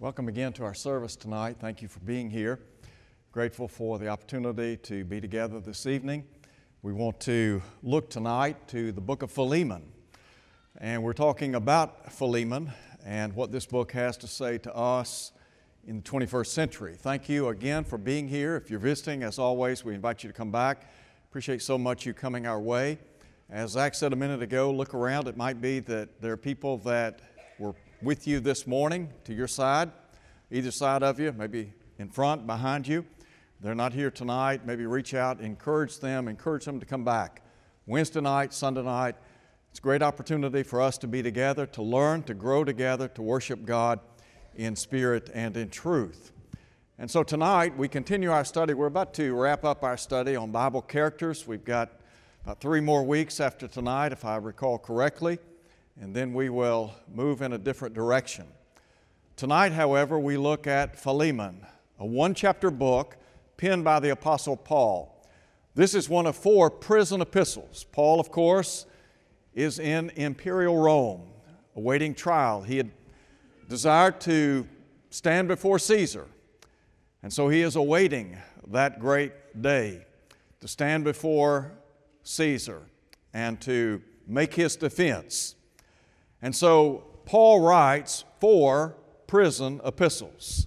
Welcome again to our service tonight. Thank you for being here. Grateful for the opportunity to be together this evening. We want to look tonight to the book of Philemon. And we're talking about Philemon and what this book has to say to us in the 21st century. Thank you again for being here. If you're visiting, as always, we invite you to come back. Appreciate so much you coming our way. As Zach said a minute ago, look around. It might be that there are people that were with you this morning to your side, either side of you, maybe in front, behind you. They're not here tonight. Maybe reach out, encourage them to come back. Wednesday night, Sunday night, it's a great opportunity for us to be together, to learn, to grow together, to worship God in spirit and in truth. And so tonight we continue our study. We're about to wrap up our study on Bible characters. We've got about 3 more weeks after tonight, if I recall correctly, and then we will move in a different direction. Tonight, however, we look at Philemon, a 1-chapter book penned by the Apostle Paul. This is one of 4 prison epistles. Paul, of course, is in Imperial Rome, awaiting trial. He had desired to stand before Caesar, and so he is awaiting that great day to stand before Caesar and to make his defense. And so Paul writes 4 prison epistles: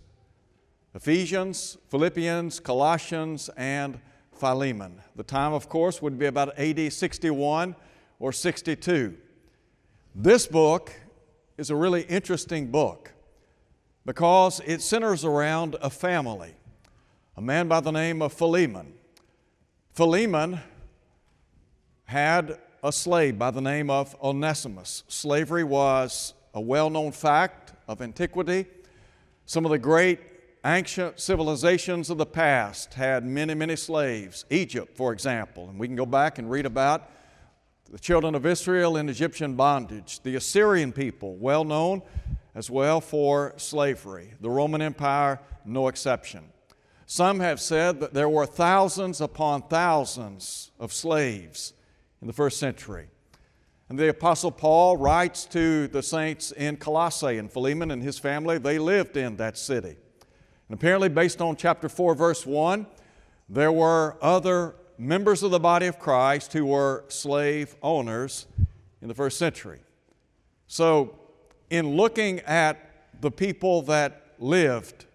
Ephesians, Philippians, Colossians, and Philemon. The time, of course, would be about AD 61 or 62. This book is a really interesting book because it centers around a family, a man by the name of Philemon. Philemon had a slave by the name of Onesimus. Slavery was a well-known fact of antiquity. Some of the great ancient civilizations of the past had many, many slaves. Egypt, for example, and we can go back and read about the children of Israel in Egyptian bondage. The Assyrian people, well known as well for slavery. The Roman Empire, no exception. Some have said that there were thousands upon thousands of slaves in the first century. And the Apostle Paul writes to the saints in Colossae, and Philemon and his family, they lived in that city. And apparently, based on chapter 4, verse 1, there were other members of the body of Christ who were slave owners in the first century. So, in looking at the people that lived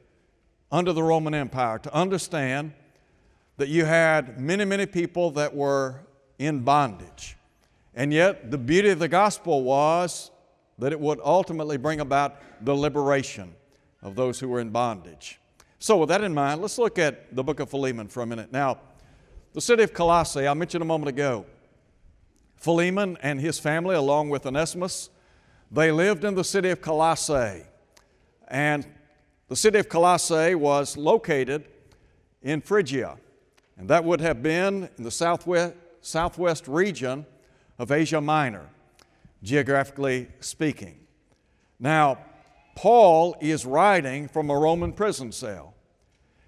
under the Roman Empire, to understand that you had many, many people that were in bondage. And yet, the beauty of the gospel was that it would ultimately bring about the liberation of those who were in bondage. So, with that in mind, let's look at the book of Philemon for a minute. Now, the city of Colossae, I mentioned a moment ago, Philemon and his family, along with Onesimus, they lived in the city of Colossae. And the city of Colossae was located in Phrygia. And that would have been in the southwest region of Asia Minor, geographically speaking. Now, Paul is writing from a Roman prison cell.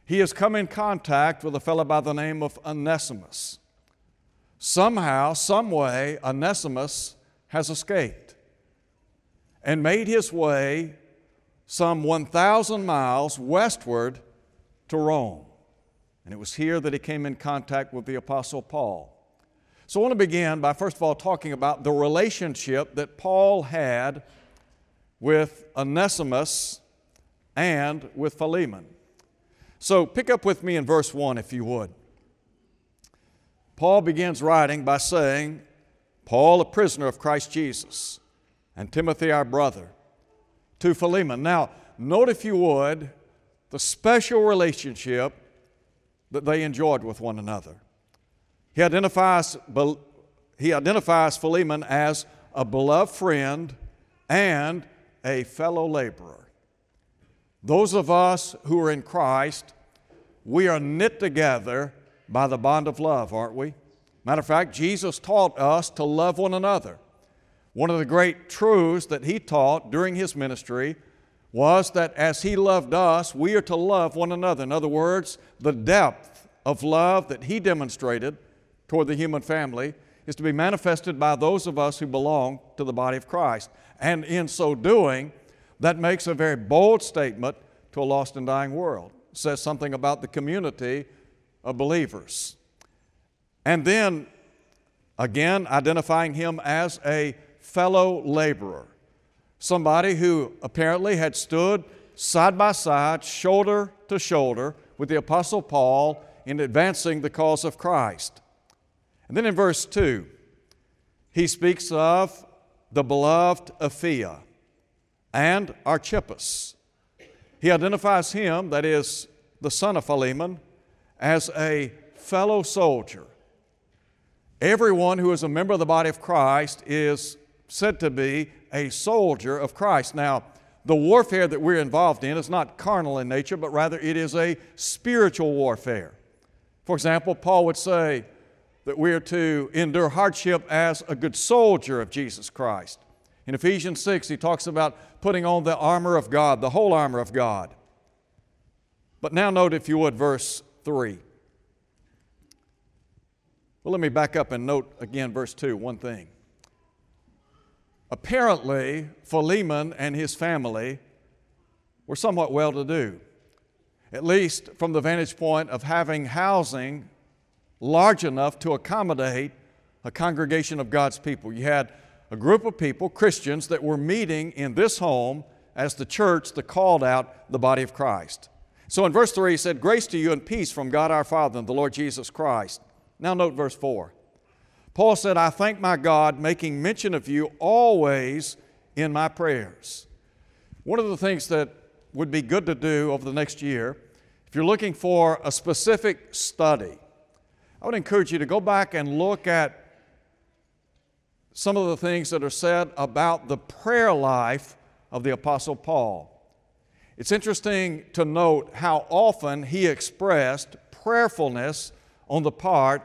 He has come in contact with a fellow by the name of Onesimus. Somehow, some way, Onesimus has escaped and made his way some 1,000 miles westward to Rome. And it was here that he came in contact with the Apostle Paul. So I want to begin by, first of all, talking about the relationship that Paul had with Onesimus and with Philemon. So pick up with me in verse 1, if you would. Paul begins writing by saying, Paul, a prisoner of Christ Jesus, and Timothy, our brother, to Philemon. Now, note, if you would, the special relationship that they enjoyed with one another. He identifies Philemon as a beloved friend and a fellow laborer. Those of us who are in Christ, we are knit together by the bond of love, aren't we? Matter of fact, Jesus taught us to love one another. One of the great truths that He taught during His ministry was that as He loved us, we are to love one another. In other words, the depth of love that He demonstrated toward the human family is to be manifested by those of us who belong to the body of Christ. And in so doing, that makes a very bold statement to a lost and dying world. It says something about the community of believers. And then, again, identifying him as a fellow laborer, somebody who apparently had stood side by side, shoulder to shoulder with the Apostle Paul in advancing the cause of Christ. And then in verse 2, he speaks of the beloved Aphia and Archippus. He identifies him, that is, the son of Philemon, as a fellow soldier. Everyone who is a member of the body of Christ is said to be a soldier of Christ. Now, the warfare that we're involved in is not carnal in nature, but rather it is a spiritual warfare. For example, Paul would say that we are to endure hardship as a good soldier of Jesus Christ. In Ephesians 6, he talks about putting on the armor of God, the whole armor of God. But now note, if you would, verse 3. Well, let me back up and note again verse 2, one thing. Apparently, Philemon and his family were somewhat well-to-do, at least from the vantage point of having housing large enough to accommodate a congregation of God's people. You had a group of people, Christians, that were meeting in this home as the church that called out the body of Christ. So in verse 3, he said, "Grace to you and peace from God our Father and the Lord Jesus Christ." Now note verse 4. Paul said, "I thank my God, making mention of you always in my prayers." One of the things that would be good to do over the next year, if you're looking for a specific study, I would encourage you to go back and look at some of the things that are said about the prayer life of the Apostle Paul. It's interesting to note how often he expressed prayerfulness on the part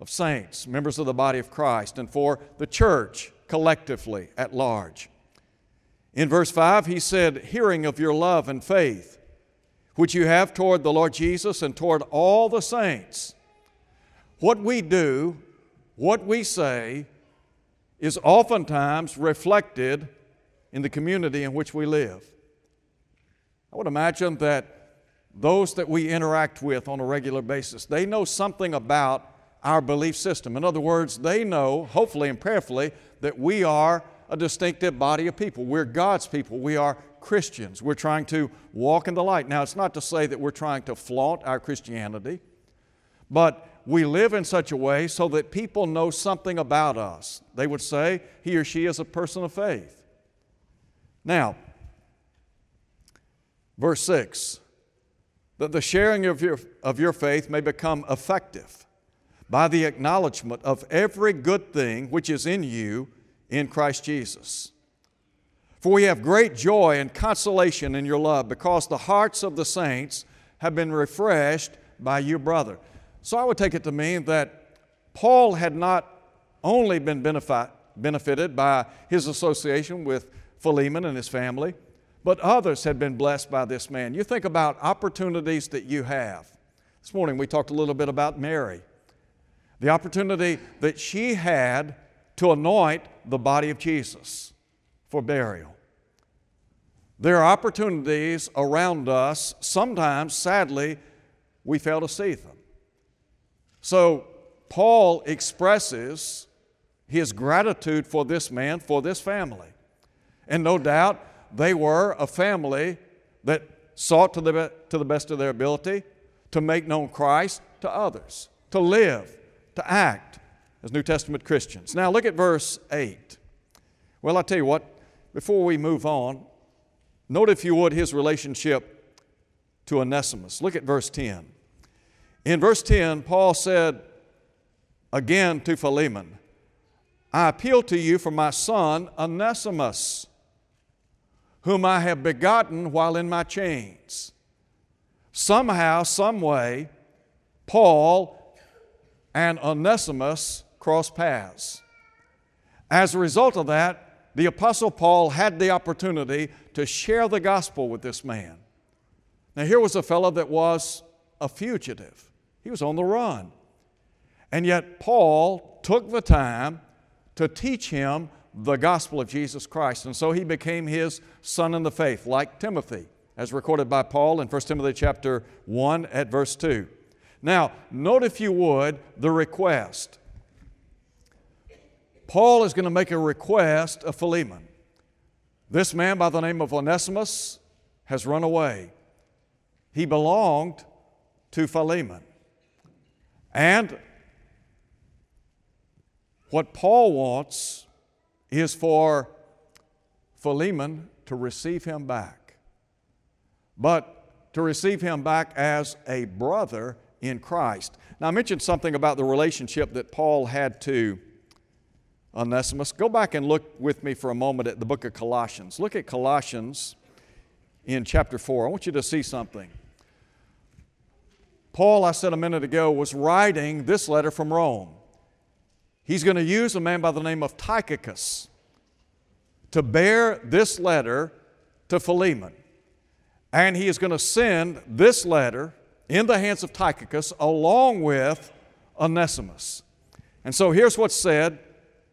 of saints, members of the body of Christ, and for the church collectively at large. In verse 5, he said, "Hearing of your love and faith, which you have toward the Lord Jesus and toward all the saints." What we do, what we say, is oftentimes reflected in the community in which we live. I would imagine that those that we interact with on a regular basis, they know something about our belief system. In other words, they know, hopefully and prayerfully, that we are a distinctive body of people. We're God's people. We are Christians. We're trying to walk in the light. Now, it's not to say that we're trying to flaunt our Christianity, but we live in such a way so that people know something about us. They would say he or she is a person of faith. Now, verse 6, that the sharing of your faith may become effective by the acknowledgement of every good thing which is in you in Christ Jesus. For we have great joy and consolation in your love, because the hearts of the saints have been refreshed by you, brother. So I would take it to mean that Paul had not only been benefited by his association with Philemon and his family, but others had been blessed by this man. You think about opportunities that you have. This morning we talked a little bit about Mary, the opportunity that she had to anoint the body of Jesus for burial. There are opportunities around us. Sometimes, sadly, we fail to see them. So Paul expresses his gratitude for this man, for this family. And no doubt they were a family that sought to the best of their ability to make known Christ to others, to live, to act as New Testament Christians. Now look at verse 8. Well, I tell you what, before we move on, note if you would his relationship to Onesimus. Look at verse 10. In verse 10, Paul said again to Philemon, "I appeal to you for my son Onesimus, whom I have begotten while in my chains." Somehow, some way, Paul and Onesimus cross paths. As a result of that, the Apostle Paul had the opportunity to share the gospel with this man. Now, here was a fellow that was a fugitive. He was on the run. And yet Paul took the time to teach him the gospel of Jesus Christ. And so he became his son in the faith, like Timothy, as recorded by Paul in 1 Timothy chapter 1 at verse 2. Now, note if you would the request. Paul is going to make a request of Philemon. This man by the name of Onesimus has run away. He belonged to Philemon. And what Paul wants is for Philemon to receive him back, but to receive him back as a brother in Christ. Now, I mentioned something about the relationship that Paul had to Onesimus. Go back and look with me for a moment at the book of Colossians. Look at Colossians in chapter 4. I want you to see something. Paul, I said a minute ago, was writing this letter from Rome. He's going to use a man by the name of Tychicus to bear this letter to Philemon. And he is going to send this letter in the hands of Tychicus along with Onesimus. And so here's what's said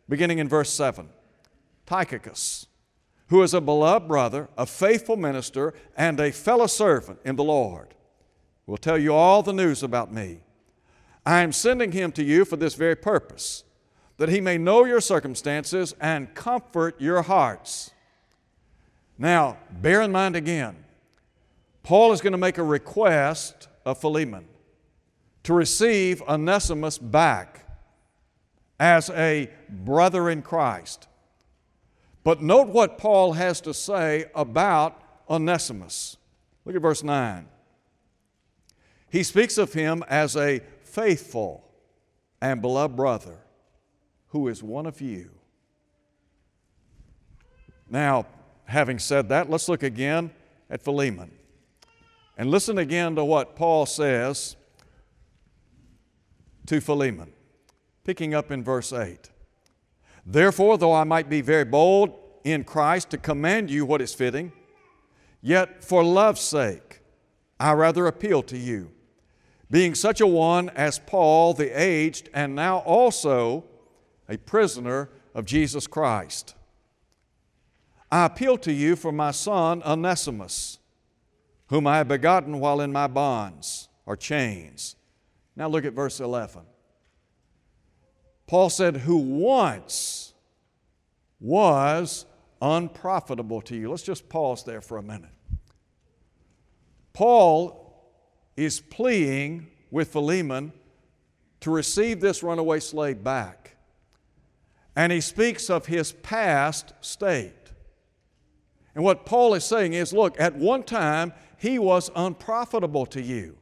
beginning in verse 7. Tychicus, who is a beloved brother, a faithful minister, and a fellow servant in the Lord, will tell you all the news about me. I am sending him to you for this very purpose, that he may know your circumstances and comfort your hearts. Now, bear in mind again, Paul is going to make a request of Philemon to receive Onesimus back as a brother in Christ. But note what Paul has to say about Onesimus. Look at verse 9. He speaks of him as a faithful and beloved brother who is one of you. Now, having said that, let's look again at Philemon. And listen again to what Paul says to Philemon, picking up in verse 8. Therefore, though I might be very bold in Christ to command you what is fitting, yet for love's sake I rather appeal to you, being such a one as Paul the aged, and now also a prisoner of Jesus Christ. I appeal to you for my son Onesimus, whom I have begotten while in my bonds or chains. Now look at verse 11. Paul said, who once was unprofitable to you. Let's just pause there for a minute. Paul is pleading with Philemon to receive this runaway slave back. And he speaks of his past state. And what Paul is saying is, look, at one time he was unprofitable to you.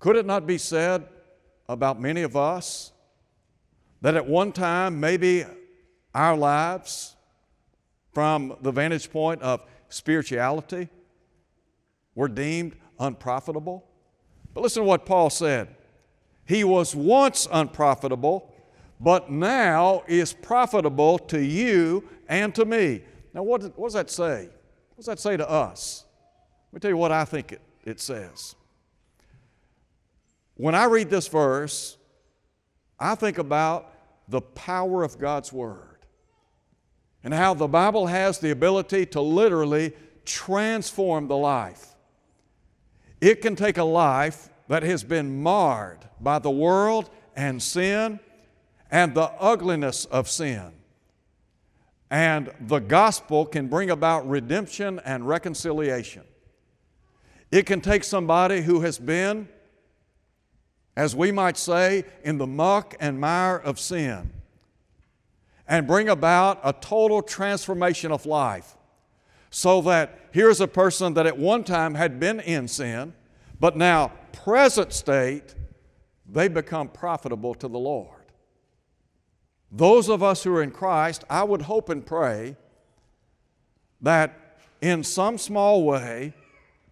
Could it not be said about many of us that at one time maybe our lives, from the vantage point of spirituality, were deemed unprofitable? But listen to what Paul said. He was once unprofitable, but now is profitable to you and to me. Now what does that say? What does that say to us? Let me tell you what I think it says. When I read this verse, I think about the power of God's Word and how the Bible has the ability to literally transform the life. It can take a life that has been marred by the world and sin and the ugliness of sin. And the gospel can bring about redemption and reconciliation. It can take somebody who has been, as we might say, in the muck and mire of sin, and bring about a total transformation of life, so that here's a person that at one time had been in sin, but now, present state, they become profitable to the Lord. Those of us who are in Christ, I would hope and pray that in some small way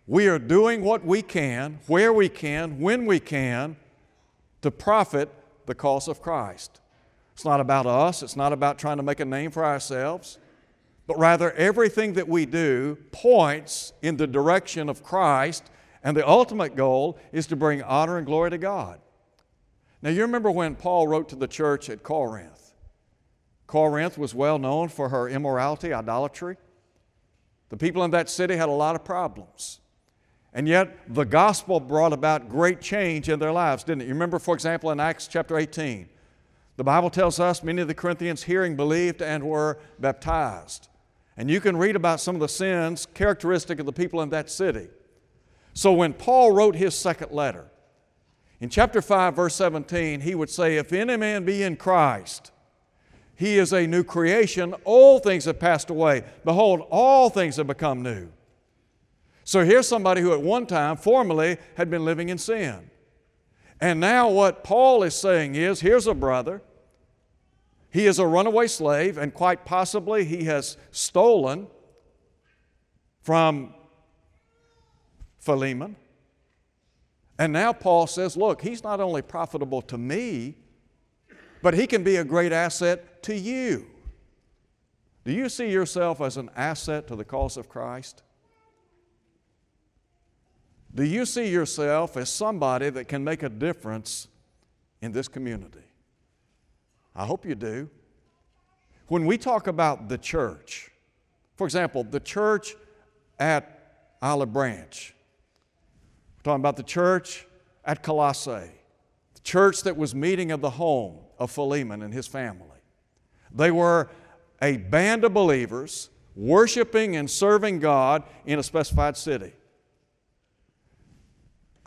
we are doing what we can, where we can, when we can, to profit the cause of Christ. It's not about us. It's not about trying to make a name for ourselves. But rather, everything that we do points in the direction of Christ, and the ultimate goal is to bring honor and glory to God. Now, you remember when Paul wrote to the church at Corinth, Corinth was well known for her immorality, idolatry. The people in that city had a lot of problems. And yet, the gospel brought about great change in their lives, didn't it? You remember, for example, in Acts chapter 18, the Bible tells us many of the Corinthians hearing believed and were baptized. And you can read about some of the sins characteristic of the people in that city. So when Paul wrote his second letter, in chapter 5, verse 17, he would say, if any man be in Christ, he is a new creation. Old things have passed away. Behold, all things have become new. So here's somebody who at one time formerly had been living in sin. And now what Paul is saying is, here's a brother. He is a runaway slave, and quite possibly he has stolen from Philemon. And now Paul says, look, he's not only profitable to me, but he can be a great asset to you. Do you see yourself as an asset to the cause of Christ? Do you see yourself as somebody that can make a difference in this community? I hope you do. When we talk about the church, for example, the church at Olive Branch, we're talking about the church at Colossae, the church that was meeting of the home of Philemon and his family. They were a band of believers worshiping and serving God in a specified city.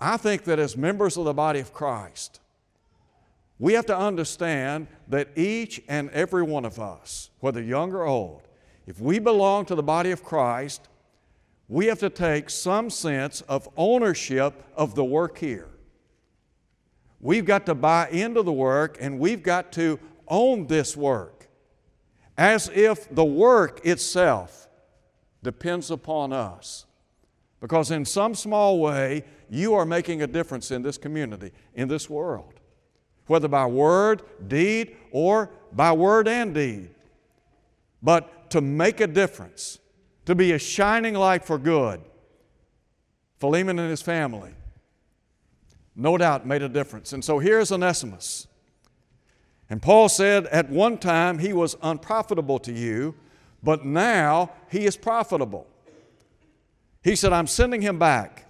I think that as members of the body of Christ, we have to understand that each and every one of us, whether young or old, if we belong to the body of Christ, we have to take some sense of ownership of the work here. We've got to buy into the work, and we've got to own this work as if the work itself depends upon us. Because in some small way, you are making a difference in this community, in this world, whether by word, deed, or by word and deed. But to make a difference, to be a shining light for good, Philemon and his family, no doubt, made a difference. And so here's Onesimus. And Paul said, at one time he was unprofitable to you, but now he is profitable. He said, I'm sending him back.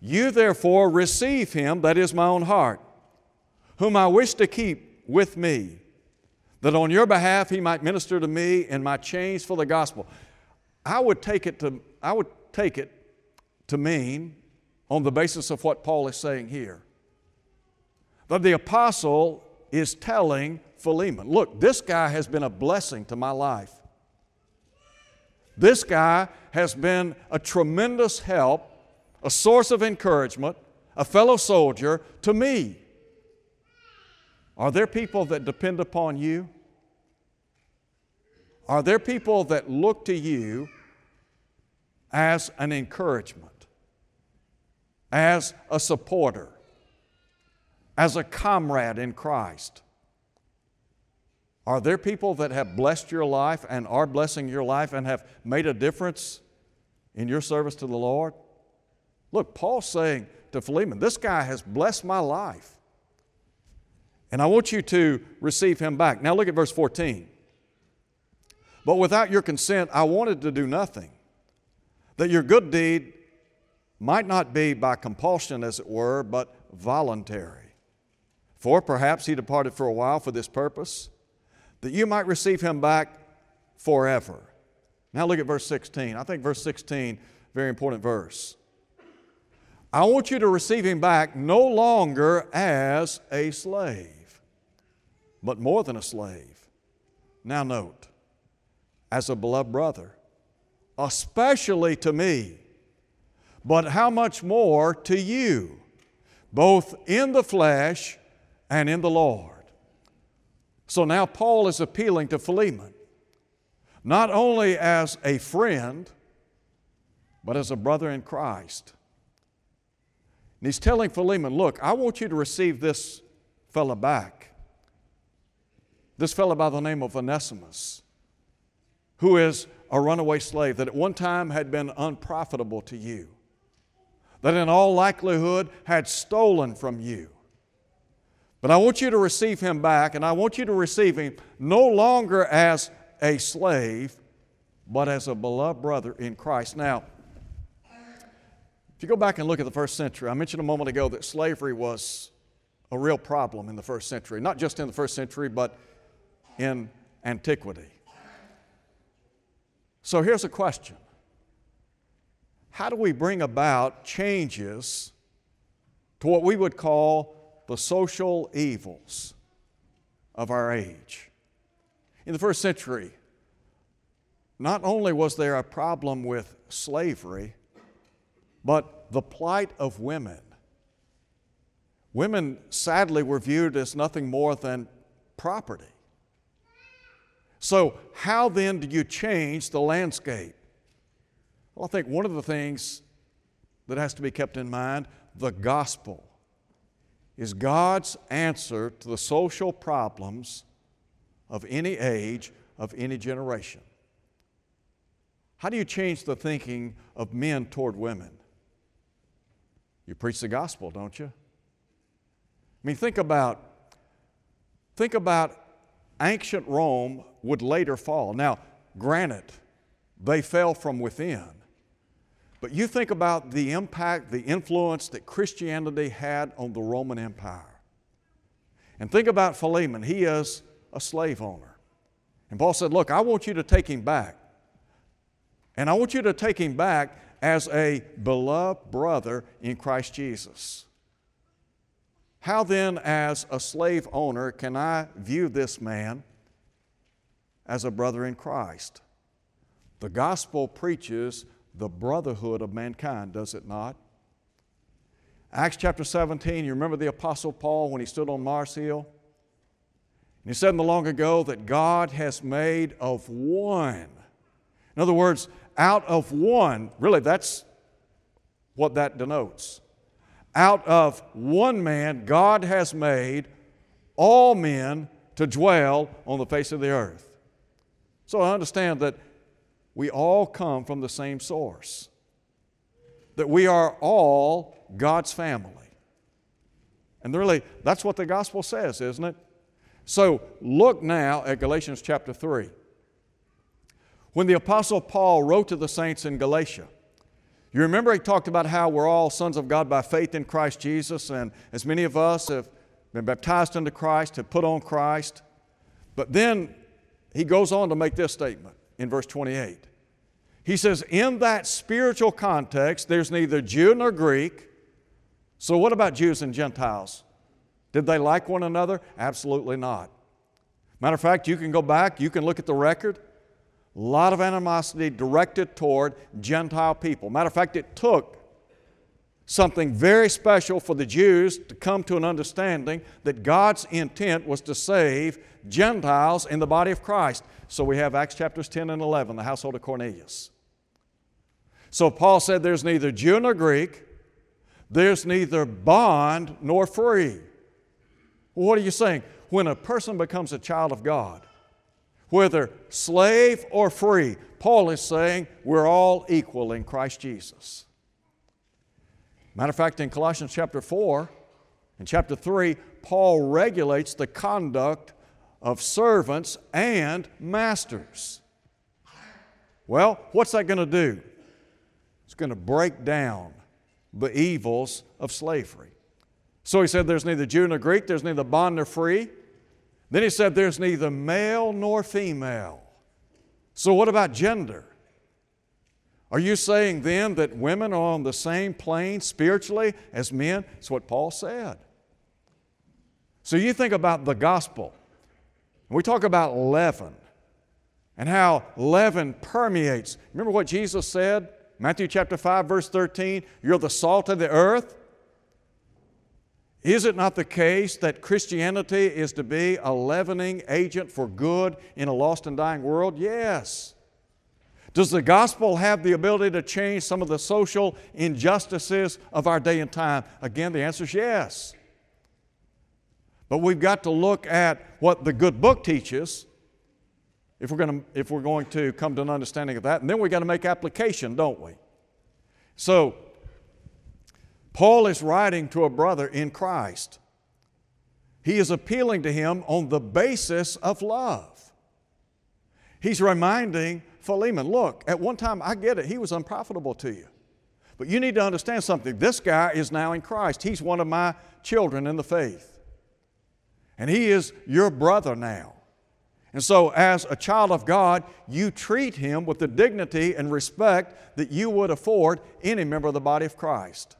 You therefore receive him, that is my own heart, whom I wish to keep with me, that on your behalf he might minister to me in my chains for the gospel. I would take it to mean, on the basis of what Paul is saying here, that the apostle is telling Philemon, look, this guy has been a blessing to my life. This guy has been a tremendous help, a source of encouragement, a fellow soldier to me. Are there people that depend upon you? Are there people that look to you as an encouragement, as a supporter, as a comrade in Christ? Are there people that have blessed your life and are blessing your life and have made a difference in your service to the Lord? Look, Paul's saying to Philemon, this guy has blessed my life, and I want you to receive him back. Now look at verse 14. But without your consent, I wanted to do nothing, that your good deed might not be by compulsion, as it were, but voluntary. For perhaps he departed for a while for this purpose, that you might receive him back forever. Now look at verse 16. I think verse 16, very important verse. I want you to receive him back no longer as a slave, but more than a slave. Now note, as a beloved brother, especially to me, but how much more to you, both in the flesh and in the Lord. So now Paul is appealing to Philemon, not only as a friend, but as a brother in Christ. And he's telling Philemon, look, I want you to receive this fellow back, this fellow by the name of Onesimus, who is a runaway slave that at one time had been unprofitable to you, that in all likelihood had stolen from you. But I want you to receive him back, and I want you to receive him no longer as a slave, but as a beloved brother in Christ. Now, if you go back and look at the first century, I mentioned a moment ago that slavery was a real problem in the first century, not just in the first century, but in antiquity. So here's a question. How do we bring about changes to what we would call the social evils of our age? In the first century, not only was there a problem with slavery, but the plight of women. Women, sadly, were viewed as nothing more than property. So how then do you change the landscape? Well, I think one of the things that has to be kept in mind, the gospel is God's answer to the social problems of any age, of any generation. How do you change the thinking of men toward women? You preach the gospel, don't you? I mean, think about ancient Rome would later fall. Now, granted, they fell from within. But you think about the impact, the influence that Christianity had on the Roman Empire. And think about Philemon. He is a slave owner. And Paul said, look, I want you to take him back. And I want you to take him back as a beloved brother in Christ Jesus. How then, as a slave owner, can I view this man as a brother in Christ? The gospel preaches the brotherhood of mankind, does it not? Acts chapter 17, you remember the Apostle Paul when he stood on Mars Hill? And he said not long ago that God has made of one. In other words, out of one, really that's what that denotes. Out of one man, God has made all men to dwell on the face of the earth. So I understand that we all come from the same source, that we are all God's family. And really, that's what the gospel says, isn't it? So look now at Galatians chapter 3. When the Apostle Paul wrote to the saints in Galatia, you remember he talked about how we're all sons of God by faith in Christ Jesus, and as many of us have been baptized into Christ, have put on Christ. But then he goes on to make this statement in verse 28. He says, in that spiritual context, there's neither Jew nor Greek. So what about Jews and Gentiles? Did they like one another? Absolutely not. Matter of fact, you can go back, you can look at the record. A lot of animosity directed toward Gentile people. Matter of fact, it took something very special for the Jews to come to an understanding that God's intent was to save Gentiles in the body of Christ. So we have Acts chapters 10 and 11, the household of Cornelius. So Paul said there's neither Jew nor Greek, there's neither bond nor free. Well, what are you saying? When a person becomes a child of God, whether slave or free, Paul is saying we're all equal in Christ Jesus. Matter of fact, in Colossians chapter 4 and chapter 3, Paul regulates the conduct of servants and masters. Well, what's that going to do? It's going to break down the evils of slavery. So he said there's neither Jew nor Greek, there's neither bond nor free. Then he said there's neither male nor female. So what about gender? Are you saying then that women are on the same plane spiritually as men? That's what Paul said. So you think about the gospel. We talk about leaven and how leaven permeates. Remember what Jesus said? Matthew chapter 5, verse 13, you're the salt of the earth. Is it not the case that Christianity is to be a leavening agent for good in a lost and dying world? Yes. Does the gospel have the ability to change some of the social injustices of our day and time? Again, the answer is yes. But we've got to look at what the good book teaches if we're going to come to an understanding of that. And then we've got to make application, don't we? So, Paul is writing to a brother in Christ. He is appealing to him on the basis of love. He's reminding Philemon, look, at one time, I get it, he was unprofitable to you. But you need to understand something. This guy is now in Christ. He's one of my children in the faith. And he is your brother now. And so as a child of God, you treat him with the dignity and respect that you would afford any member of the body of Christ.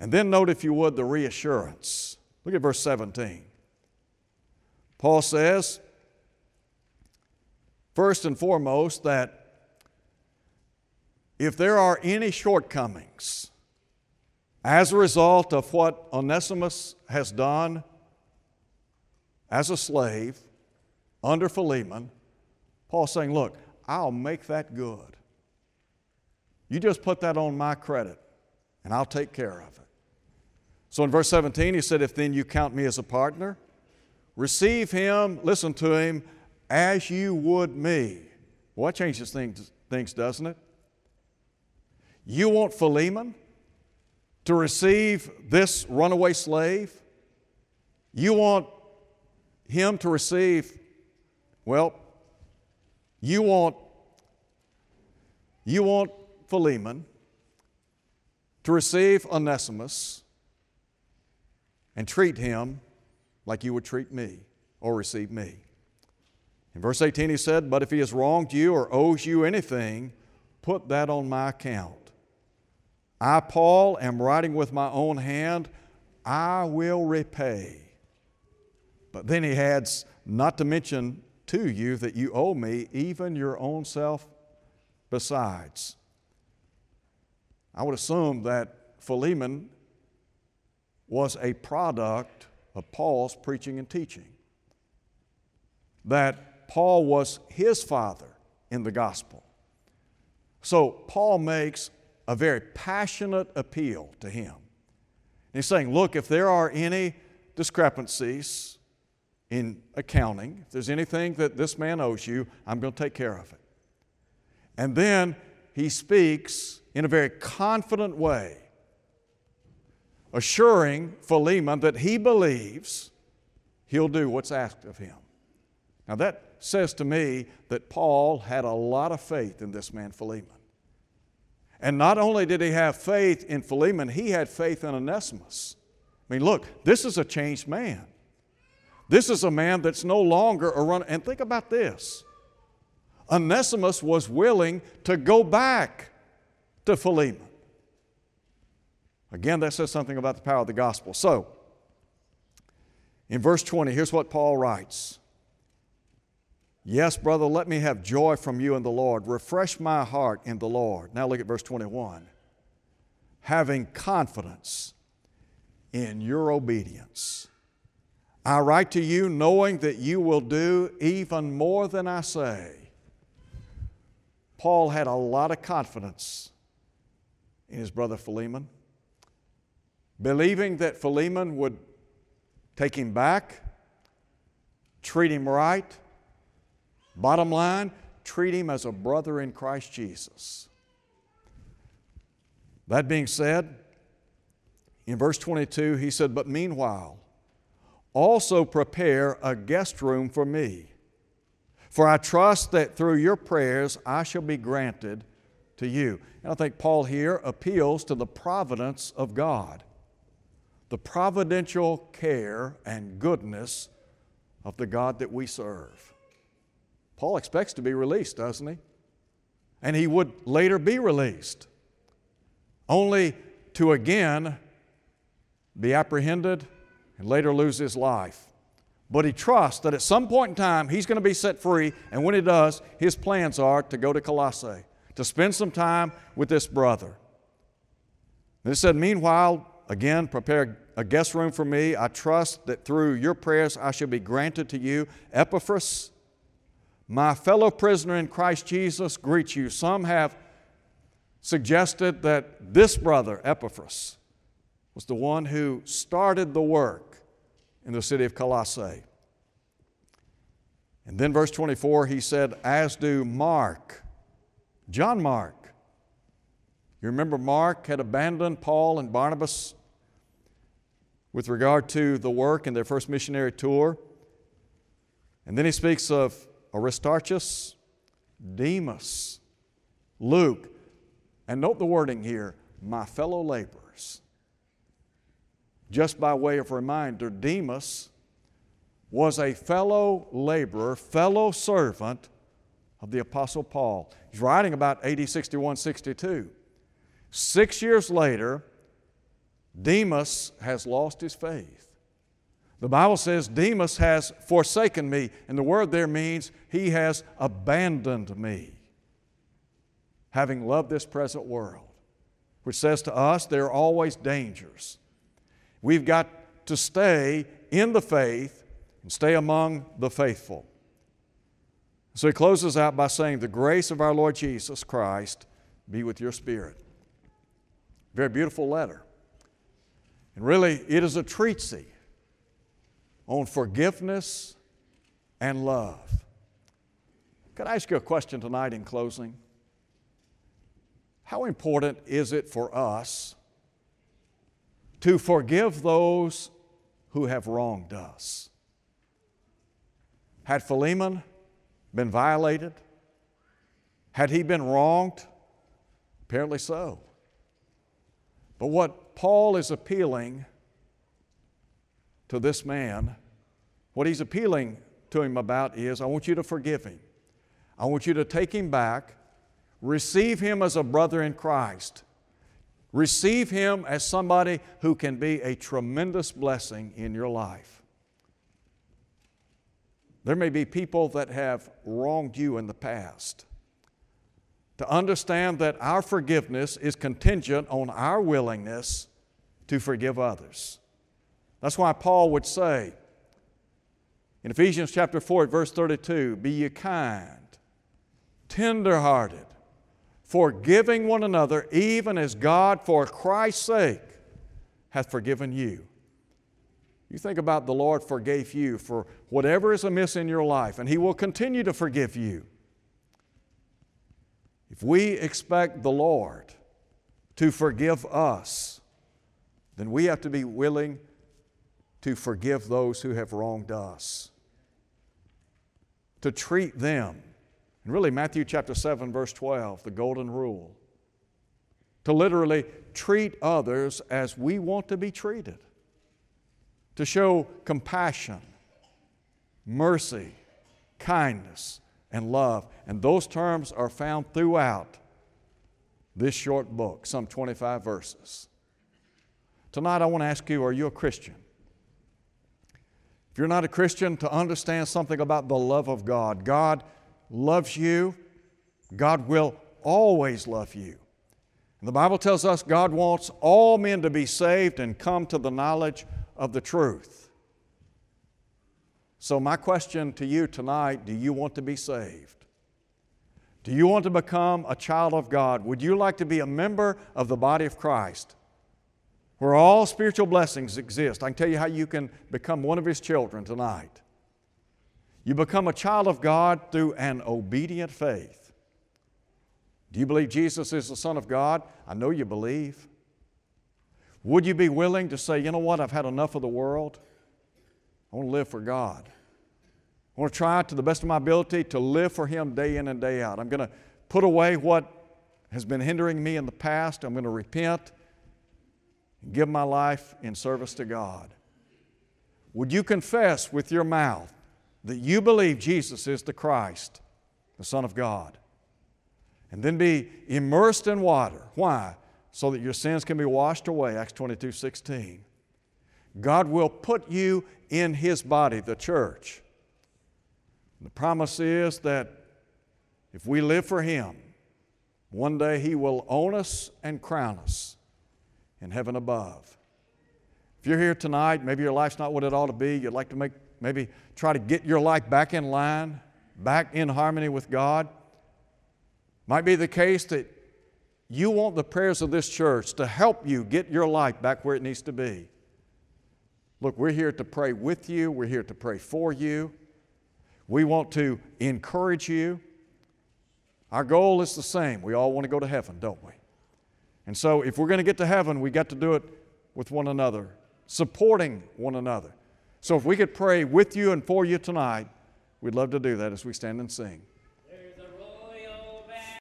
And then note, if you would, the reassurance. Look at verse 17. Paul says, first and foremost, that if there are any shortcomings as a result of what Onesimus has done as a slave under Philemon, Paul's saying, look, I'll make that good. You just put that on my credit, and I'll take care of it. So in verse 17, he said, if then you count me as a partner, receive him, listen to him, as you would me. Well, that changes things, doesn't it? You want Philemon to receive this runaway slave? You want him to receive, well, you want Philemon to receive Onesimus and treat him like you would treat me or receive me. In verse 18 he said, but if he has wronged you or owes you anything, put that on my account. I, Paul, am writing with my own hand, I will repay. But then he adds, not to mention to you that you owe me even your own self besides. I would assume that Philemon was a product of Paul's preaching and teaching, that Paul was his father in the gospel. So Paul makes a very passionate appeal to him. He's saying, look, if there are any discrepancies in accounting, if there's anything that this man owes you, I'm going to take care of it. And then he speaks in a very confident way, assuring Philemon that he believes he'll do what's asked of him. Now that says to me that Paul had a lot of faith in this man, Philemon. And not only did he have faith in Philemon, he had faith in Onesimus. I mean, look, this is a changed man. This is a man that's no longer a runner. And think about this. Onesimus was willing to go back to Philemon. Again, that says something about the power of the gospel. So, in verse 20, here's what Paul writes. Yes, brother, let me have joy from you in the Lord. Refresh my heart in the Lord. Now look at verse 21. Having confidence in your obedience, I write to you knowing that you will do even more than I say. Paul had a lot of confidence in his brother Philemon, believing that Philemon would take him back, treat him right. Bottom line, treat him as a brother in Christ Jesus. That being said, in verse 22, he said, but meanwhile, also prepare a guest room for me, for I trust that through your prayers I shall be granted to you. And I think Paul here appeals to the providence of God, the providential care and goodness of the God that we serve. Paul expects to be released, doesn't he? And he would later be released, only to again be apprehended and later lose his life. But he trusts that at some point in time he's going to be set free, and when he does, his plans are to go to Colossae, to spend some time with this brother. And he said, meanwhile, again, prepare a guest room for me. I trust that through your prayers I shall be granted to you. Epaphras, my fellow prisoner in Christ Jesus, greets you. Some have suggested that this brother, Epaphras, was the one who started the work in the city of Colossae. And then verse 24, he said, as do Mark, John Mark. You remember Mark had abandoned Paul and Barnabas with regard to the work in their first missionary tour. And then he speaks of Aristarchus, Demas, Luke, and note the wording here, my fellow laborers. Just by way of reminder, Demas was a fellow laborer, fellow servant of the Apostle Paul. He's writing about AD 61, 62. 6 years later, Demas has lost his faith. The Bible says Demas has forsaken me, and the word there means he has abandoned me, having loved this present world, which says to us there are always dangers. We've got to stay in the faith and stay among the faithful. So he closes out by saying, the grace of our Lord Jesus Christ be with your spirit. Very beautiful letter. And really, it is a treatise on forgiveness and love. Could I ask you a question tonight in closing? How important is it for us to forgive those who have wronged us? Had Philemon been violated? Had he been wronged? Apparently so. But what Paul is appealing to this man, what he's appealing to him about is, I want you to forgive him. I want you to take him back, receive him as a brother in Christ, receive him as somebody who can be a tremendous blessing in your life. There may be people that have wronged you in the past. To understand that our forgiveness is contingent on our willingness to forgive others. That's why Paul would say in Ephesians chapter 4, verse 32, be ye kind, tenderhearted, forgiving one another, even as God for Christ's sake hath forgiven you. You think about the Lord forgave you for whatever is amiss in your life, and He will continue to forgive you. If we expect the Lord to forgive us, then we have to be willing to forgive those who have wronged us, to treat them. And really, Matthew chapter 7, verse 12, the golden rule, to literally treat others as we want to be treated, to show compassion, mercy, kindness, and love. And those terms are found throughout this short book, some 25 verses. Tonight I want to ask you, are you a Christian? If you're not a Christian, to understand something about the love of God. God loves you. God will always love you. And the Bible tells us God wants all men to be saved and come to the knowledge of the truth. So my question to you tonight, do you want to be saved? Do you want to become a child of God? Would you like to be a member of the body of Christ, where all spiritual blessings exist? I can tell you how you can become one of His children tonight. You become a child of God through an obedient faith. Do you believe Jesus is the Son of God? I know you believe. Would you be willing to say, you know what, I've had enough of the world. I want to live for God. I want to try to the best of my ability to live for Him day in and day out. I'm going to put away what has been hindering me in the past. I'm going to repent. Give my life in service to God. Would you confess with your mouth that you believe Jesus is the Christ, the Son of God? And then be immersed in water. Why? So that your sins can be washed away, Acts 22:16. God will put you in His body, the church. And the promise is that if we live for Him, one day He will own us and crown us in heaven above. If you're here tonight, maybe your life's not what it ought to be. You'd like to maybe try to get your life back in line, back in harmony with God. Might be the case that you want the prayers of this church to help you get your life back where it needs to be. Look, we're here to pray with you. We're here to pray for you. We want to encourage you. Our goal is the same. We all want to go to heaven, don't we? And so if we're going to get to heaven, we've got to do it with one another supporting one another. So if we could pray with you and for you tonight, we'd love to do that as we stand and sing.